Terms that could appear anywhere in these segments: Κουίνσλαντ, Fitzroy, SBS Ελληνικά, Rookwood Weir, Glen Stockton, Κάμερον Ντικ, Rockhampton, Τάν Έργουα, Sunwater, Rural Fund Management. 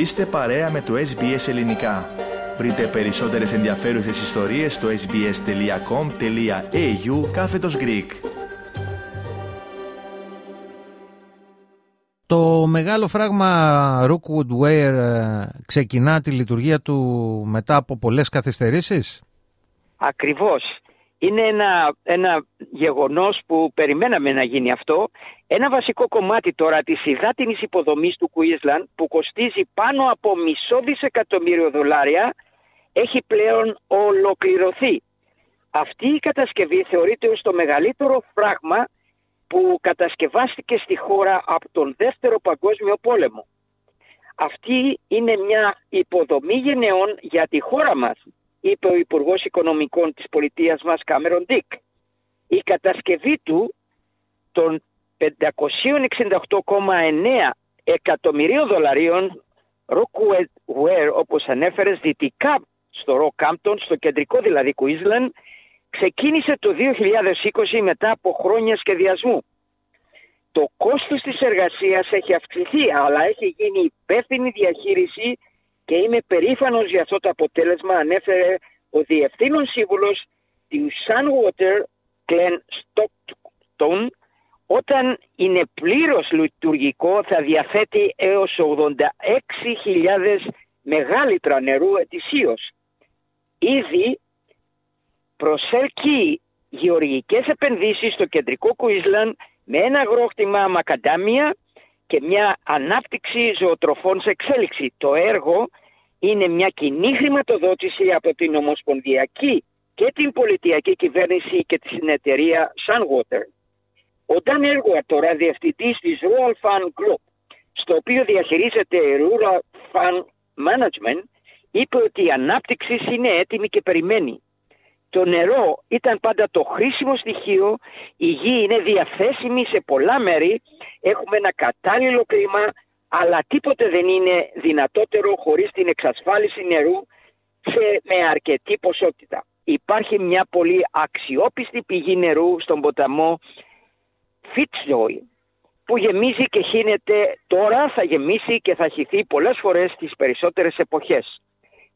Είστε παρέα με το SBS Ελληνικά. Βρείτε περισσότερες ενδιαφέρουσες ιστορίες στο sbsteleia.com.au/Greek. Το μεγάλο φράγμα Rookwood Weir ξεκινά τη λειτουργία του μετά από πολλές καθυστερήσεις. Ακριβώς. Είναι ένα γεγονός που περιμέναμε να γίνει αυτό. Ένα βασικό κομμάτι τώρα της υδάτινης υποδομής του Κουίνσλαντ που κοστίζει πάνω από $500 million έχει πλέον ολοκληρωθεί. Αυτή η κατασκευή θεωρείται ως το μεγαλύτερο φράγμα που κατασκευάστηκε στη χώρα από τον Δεύτερο Παγκόσμιο Πόλεμο. Αυτή είναι μια υποδομή γενεών για τη χώρα μας, είπε ο Υπουργός Οικονομικών της Πολιτείας μας, Κάμερον Ντικ. Η κατασκευή του των $568.9 εκατομμυρίων Rookwood Weir, όπως ανέφερες, δυτικά στο Rockhampton, στο κεντρικό δηλαδή Κουίνσλαντ, ξεκίνησε το 2020 μετά από χρόνια σχεδιασμού. Το κόστος της εργασίας έχει αυξηθεί, αλλά έχει γίνει υπεύθυνη διαχείριση και είμαι περήφανος για αυτό το αποτέλεσμα, ανέφερε ο Διευθύνων Σύμβουλος του Sunwater, Glen Stockton, όταν είναι πλήρως λειτουργικό θα διαθέτει έως 86.000 μεγάλυτρα νερού ετησίως. Ήδη προσελκύει γεωργικές επενδύσεις στο κεντρικό Κουίνσλαντ με ένα αγρόκτημα μακαντάμια και μια ανάπτυξη ζωοτροφών σε εξέλιξη. Το έργο είναι μια κοινή χρηματοδότηση από την Ομοσπονδιακή και την Πολιτιακή Κυβέρνηση και την εταιρεία Sunwater. Ο Τάν Έργουα, τώρα διευθυντής της Rural Fund, στο οποίο διαχειρίζεται Rural Fund Management, είπε ότι η ανάπτυξη είναι έτοιμη και περιμένει. Το νερό ήταν πάντα το χρήσιμο στοιχείο, η γη είναι διαθέσιμη σε πολλά μέρη, έχουμε ένα κατάλληλο κλίμα, αλλά τίποτε δεν είναι δυνατότερο χωρίς την εξασφάλιση νερού με αρκετή ποσότητα. Υπάρχει μια πολύ αξιόπιστη πηγή νερού στον ποταμό Fitzroy, που γεμίζει και χύνεται, τώρα θα γεμίσει και θα χυθεί πολλές φορές τις περισσότερες εποχές.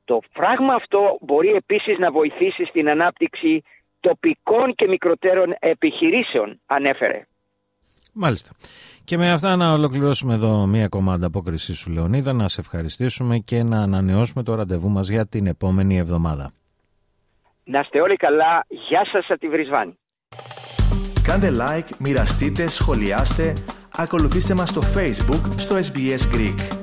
Το φράγμα αυτό μπορεί επίσης να βοηθήσει στην ανάπτυξη τοπικών και μικροτέρων επιχειρήσεων, ανέφερε. Μάλιστα. Και με αυτά να ολοκληρώσουμε εδώ μία ακόμα ανταπόκριση σου, Λεωνίδα, να σε ευχαριστήσουμε και να ανανεώσουμε το ραντεβού μας για την επόμενη εβδομάδα. Να είστε όλοι καλά. Γεια σας από τη Βρισβάνη. Κάντε like, μοιραστείτε, σχολιάστε, ακολουθήστε μας στο Facebook, στο SBS Greek.